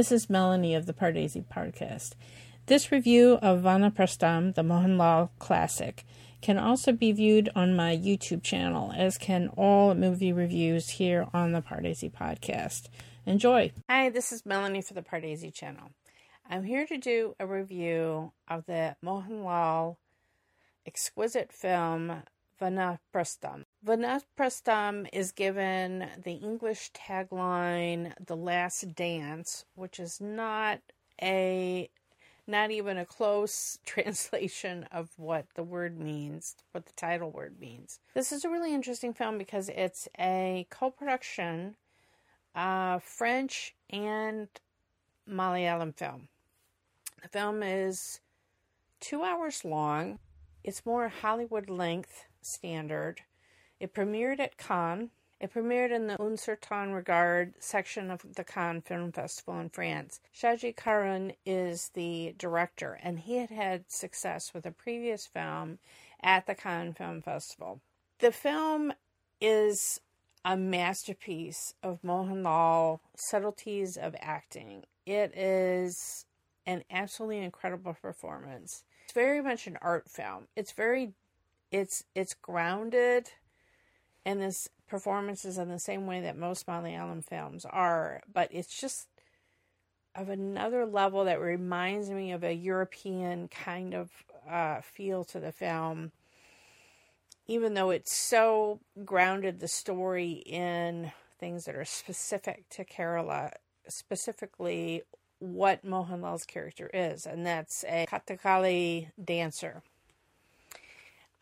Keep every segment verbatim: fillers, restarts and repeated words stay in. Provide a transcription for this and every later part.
This is Melanie of the Pardesi Podcast. This review of Vanaprastham, the Mohanlal classic, can also be viewed on my YouTube channel, as can all movie reviews here on the Pardesi Podcast. Enjoy! Hi, this is Melanie for the Pardesi channel. I'm here to do a review of the Mohanlal exquisite film Vanaprastham. Vanaprastham is given the English tagline, The Last Dance, which is not a, not even a close translation of what the word means, what the title word means. This is a really interesting film because it's a co-production, uh, French and Malayalam film. The film is two hours long. It's more Hollywood length standard. It premiered at Cannes. It premiered in the Un Certain Regard section of the Cannes Film Festival in France. Shaji Karun is the director, and he had had success with a previous film at the Cannes Film Festival. The film is a masterpiece of Mohanlal subtleties of acting. It is an absolutely incredible performance. It's very much an art film. It's very, it's it's grounded. And this performance is in the same way that most Malayalam films are, but it's just of another level that reminds me of a European kind of uh, feel to the film. Even though it's so grounded the story in things that are specific to Kerala, specifically what Mohanlal's character is, and that's a Kathakali dancer.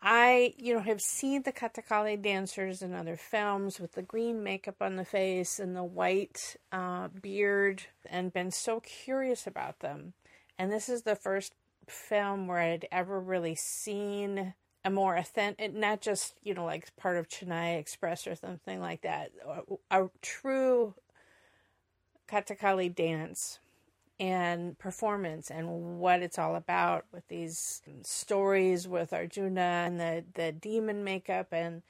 I, you know, have seen the Kathakali dancers in other films with the green makeup on the face and the white uh, beard, and been so curious about them. And this is the first film where I'd ever really seen a more authentic, not just, you know, like part of Chennai Express or something like that, a, a true Kathakali dance and performance, and what it's all about with these stories with Arjuna and the, the demon makeup. And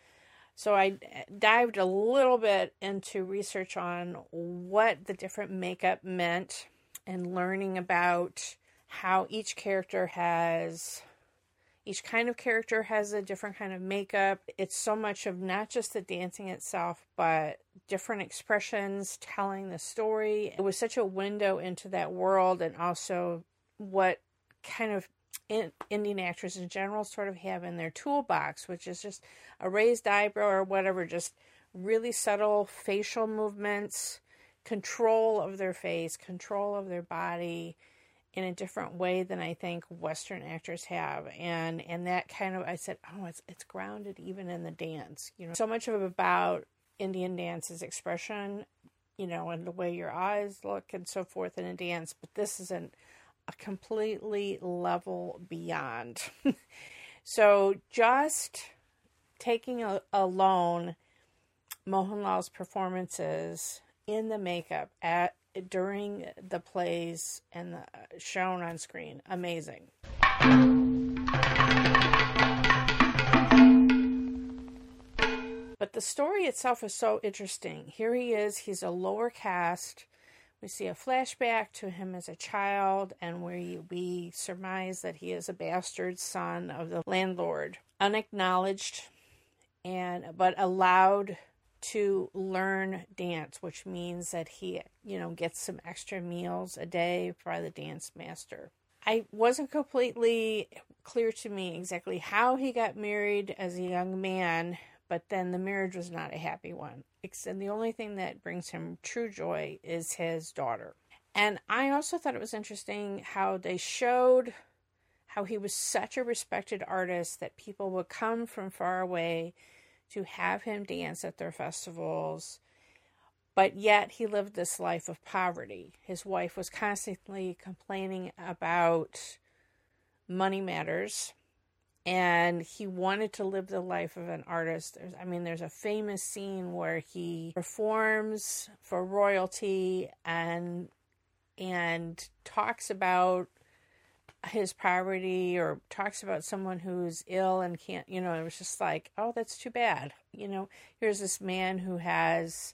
so I dived a little bit into research on what the different makeup meant and learning about how each character has, each kind of character has a different kind of makeup. It's so much of not just the dancing itself, but different expressions telling the story. It was such a window into that world, and also what kind of in, Indian actors in general sort of have in their toolbox, which is just a raised eyebrow or whatever, just really subtle facial movements, control of their face, control of their body, in a different way than I think Western actors have. And, and that kind of, I said, oh, it's, it's grounded even in the dance, you know, so much of about Indian dance is expression, you know, and the way your eyes look and so forth in a dance, but this is an, a completely level beyond. So just taking a, alone Mohanlal's performances in the makeup at, during the plays and the, shown on screen. Amazing. But the story itself is so interesting. Here he is. He's a lower caste. We see a flashback to him as a child, and we, we surmise that he is a bastard son of the landlord. Unacknowledged, and but allowed to learn dance, which means that he, you know, gets some extra meals a day by the dance master. I wasn't completely clear to me exactly how he got married as a young man, but then the marriage was not a happy one. And the only thing that brings him true joy is his daughter. And I also thought it was interesting how they showed how he was such a respected artist that people would come from far away to have him dance at their festivals, but yet he lived this life of poverty. His wife was constantly complaining about money matters, and he wanted to live the life of an artist. There's, I mean, there's a famous scene where he performs for royalty and and talks about his poverty, or talks about someone who's ill and can't, you know, it was just like, oh, that's too bad. You know, here's this man who has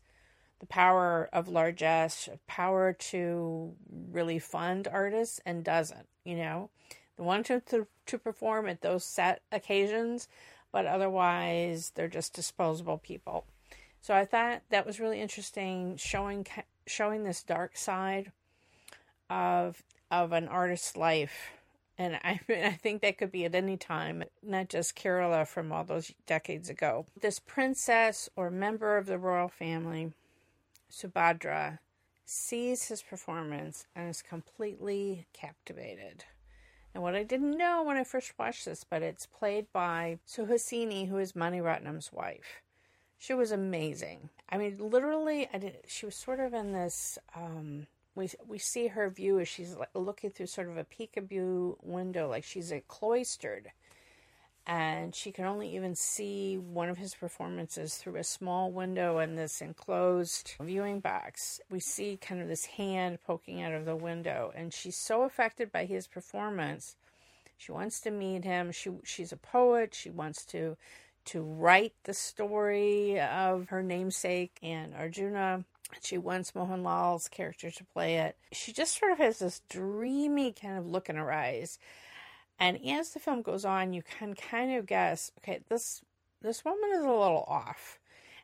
the power of largesse, power to really fund artists and doesn't, you know. They want to, to, to perform at those set occasions, but otherwise they're just disposable people. So I thought that was really interesting, showing showing this dark side of of an artist's life. And I mean, I think that could be at any time, not just Kerala from all those decades ago. This princess or member of the royal family, Subhadra, sees his performance and is completely captivated. And what I didn't know when I first watched this, but it's played by Suhasini, who is Maniratnam's wife. She was amazing. I mean, literally, I did. She was sort of in this. Um, we we see her view as she's looking through sort of a peekaboo window, like she's a cloistered, and she can only even see one of his performances through a small window in this enclosed viewing box. We see kind of this hand poking out of the window, and she's so affected by his performance. She wants to meet him. She she's a poet. She wants to. to write the story of her namesake and Arjuna. She wants Mohanlal's character to play it. She just sort of has this dreamy kind of look in her eyes. And as the film goes on, you can kind of guess, okay, this this woman is a little off.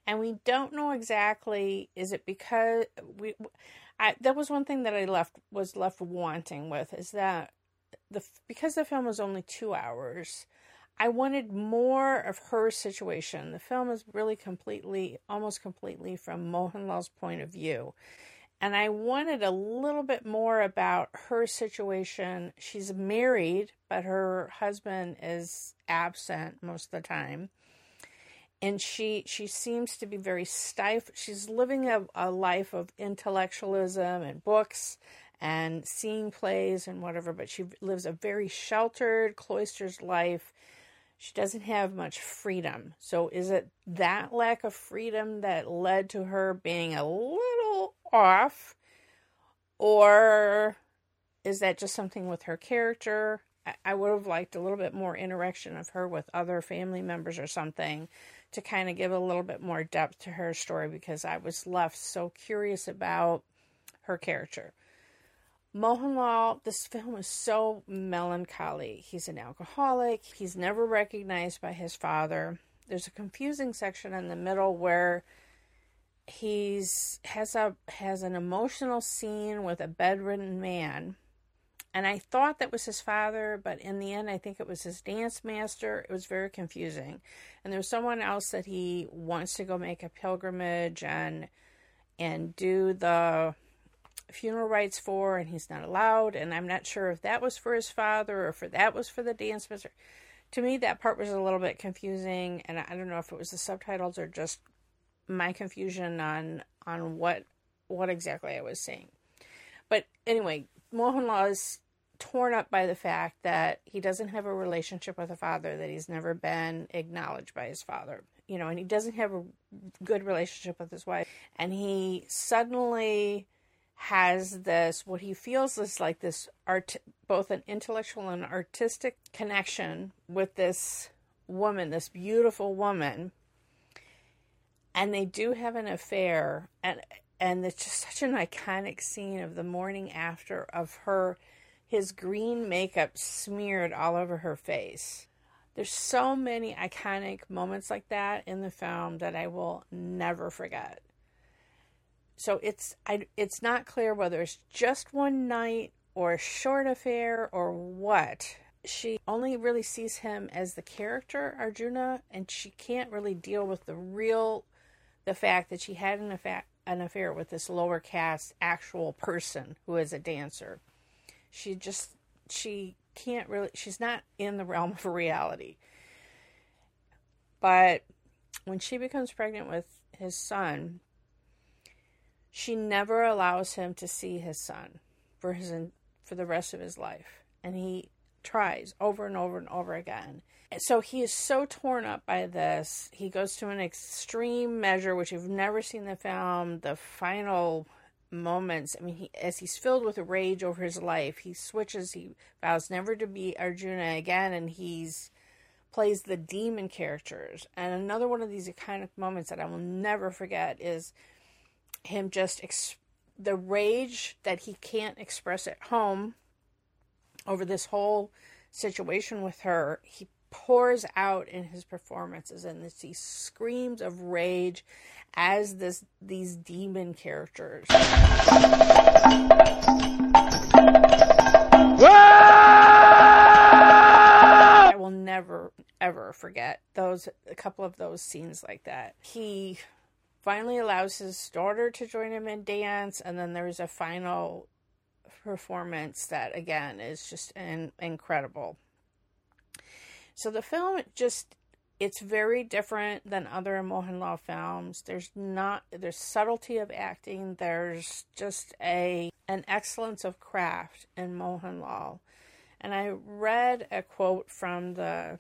And we don't know exactly, is it because... we? I, that was one thing that I left was left wanting with, is that the because the film was only two hours... I wanted more of her situation. The film is really completely, almost completely from Mohanlal's point of view. And I wanted a little bit more about her situation. She's married, but her husband is absent most of the time. And she she seems to be very stifled. She's living a, a life of intellectualism and books and seeing plays and whatever, but she lives a very sheltered, cloistered life. She doesn't have much freedom. So is it that lack of freedom that led to her being a little off? Or is that just something with her character? I would have liked a little bit more interaction of her with other family members or something to kind of give a little bit more depth to her story, because I was left so curious about her character. Mohanlal, this film is so melancholy. He's an alcoholic. He's never recognized by his father. There's a confusing section in the middle where he's has a has an emotional scene with a bedridden man. And I thought that was his father, but in the end, I think it was his dance master. It was very confusing. And there's someone else that he wants to go make a pilgrimage and and do the... funeral rites for, and he's not allowed, and I'm not sure if that was for his father or for that was for the dance master. To me, that part was a little bit confusing, and I don't know if it was the subtitles or just my confusion on on what what exactly I was seeing. But anyway, Mohanlal is torn up by the fact that he doesn't have a relationship with a father, that he's never been acknowledged by his father, you know, and he doesn't have a good relationship with his wife, and he suddenly has this, what he feels is like this art, both an intellectual and artistic connection with this woman, this beautiful woman. And they do have an affair. And, and it's just such an iconic scene of the morning after of her, his green makeup smeared all over her face. There's so many iconic moments like that in the film that I will never forget. So it's I, it's not clear whether it's just one night or a short affair or what. She only really sees him as the character, Arjuna, and she can't really deal with the real, the fact that she had an affair, an affair with this lower caste actual person who is a dancer. She just, she can't really, she's not in the realm of reality. But when she becomes pregnant with his son, she never allows him to see his son for his for the rest of his life. And he tries over and over and over again. So he is so torn up by this. He goes to an extreme measure, which you've never seen in the film. The final moments, I mean, he, as he's filled with rage over his life, he switches. He vows never to be Arjuna again. And he's plays the demon characters. And another one of these iconic moments that I will never forget is... him just ex- the rage that he can't express at home over this whole situation with her, he pours out in his performances, and it's these screams of rage as this these demon characters. I will never ever forget those a couple of those scenes like that. He finally allows his daughter to join him in dance, and then there's a final performance that again is just in, incredible. So the film just, it's very different than other Mohanlal films. There's not, there's subtlety of acting. There's just a, an excellence of craft in Mohanlal. And I read a quote from the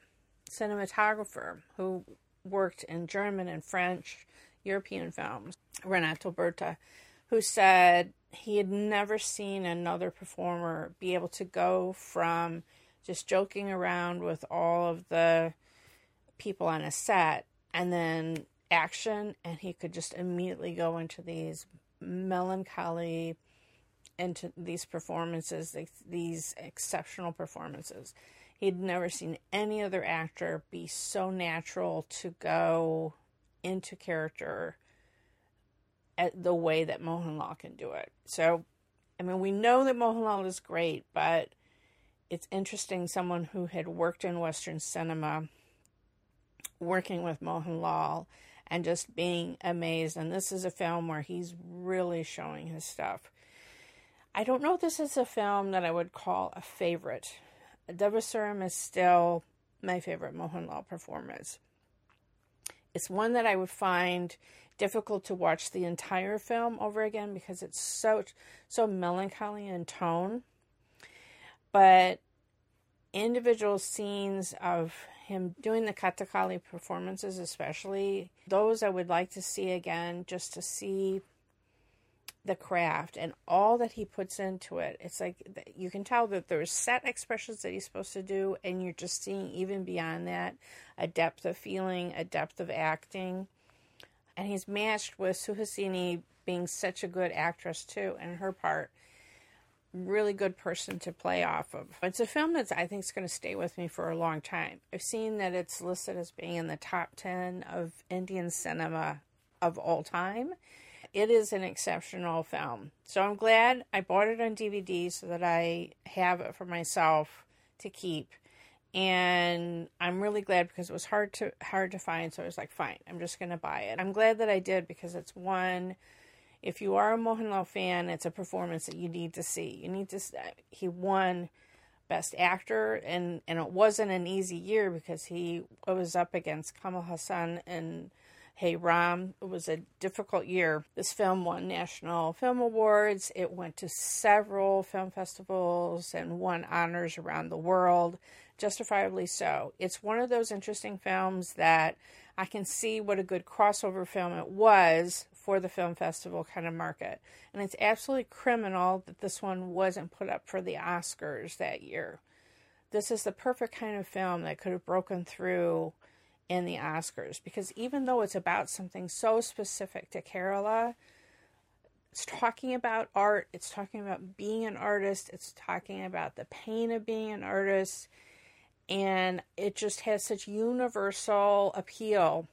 cinematographer who worked in German and French European films, Renato Berta, who said he had never seen another performer be able to go from just joking around with all of the people on a set and then action, and he could just immediately go into these melancholy, into these performances, these exceptional performances. He'd never seen any other actor be so natural to go into character at the way that Mohanlal can do it. So, I mean, we know that Mohanlal is great, but it's interesting, someone who had worked in Western cinema, working with Mohanlal, and just being amazed. And this is a film where he's really showing his stuff. I don't know if this is a film that I would call a favorite. Devasuram is still my favorite Mohanlal performance. It's one that I would find difficult to watch the entire film over again because it's so so melancholy in tone. But individual scenes of him doing the Kathakali performances, especially, those I would like to see again just to see the craft and all that he puts into it. It's like you can tell that there's set expressions that he's supposed to do, and you're just seeing even beyond that a depth of feeling, a depth of acting. And he's matched with Suhasini being such a good actress too, in her part. Really good person to play off of. It's a film that I think is going to stay with me for a long time. I've seen that it's listed as being in the top ten of Indian cinema of all time. It is an exceptional film. So I'm glad I bought it on D V D so that I have it for myself to keep. And I'm really glad because it was hard to hard to find. So I was like, fine, I'm just going to buy it. I'm glad that I did because it's one... If you are a Mohanlal fan, it's a performance that you need to see. You need to. He won Best Actor, and, and it wasn't an easy year because he was up against Kamal Hassan and Hey Ram. It was a difficult year. This film won National Film Awards. It went to several film festivals and won honors around the world, justifiably so. It's one of those interesting films that I can see what a good crossover film it was for the film festival kind of market. And it's absolutely criminal that this one wasn't put up for the Oscars that year. This is the perfect kind of film that could have broken through in the Oscars, because even though it's about something so specific to Kerala, it's talking about art, it's talking about being an artist, it's talking about the pain of being an artist, and it just has such universal appeal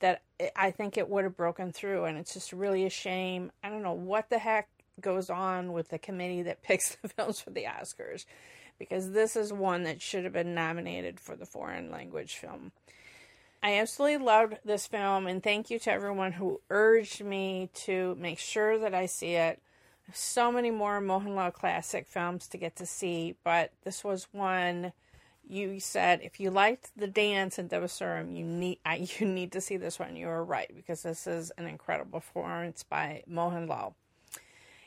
that I think it would have broken through, and it's just really a shame. I don't know what the heck goes on with the committee that picks the films for the Oscars, because this is one that should have been nominated for the foreign language film. I absolutely loved this film, and thank you to everyone who urged me to make sure that I see it. I have so many more Mohanlal classic films to get to see, but this was one... You said if you liked the dance in Devasuram, you need I, you need to see this one. You were right, because this is an incredible performance by Mohanlal.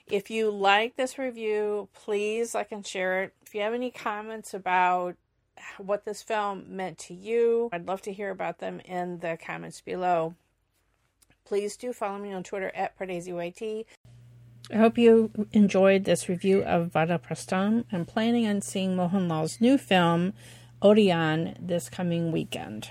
If you like this review, please like and share it. If you have any comments about what this film meant to you, I'd love to hear about them in the comments below. Please do follow me on Twitter at Pardesi Y T. I hope you enjoyed this review of Vanaprastham. I'm planning on seeing Mohanlal's new film, Odiyan, this coming weekend.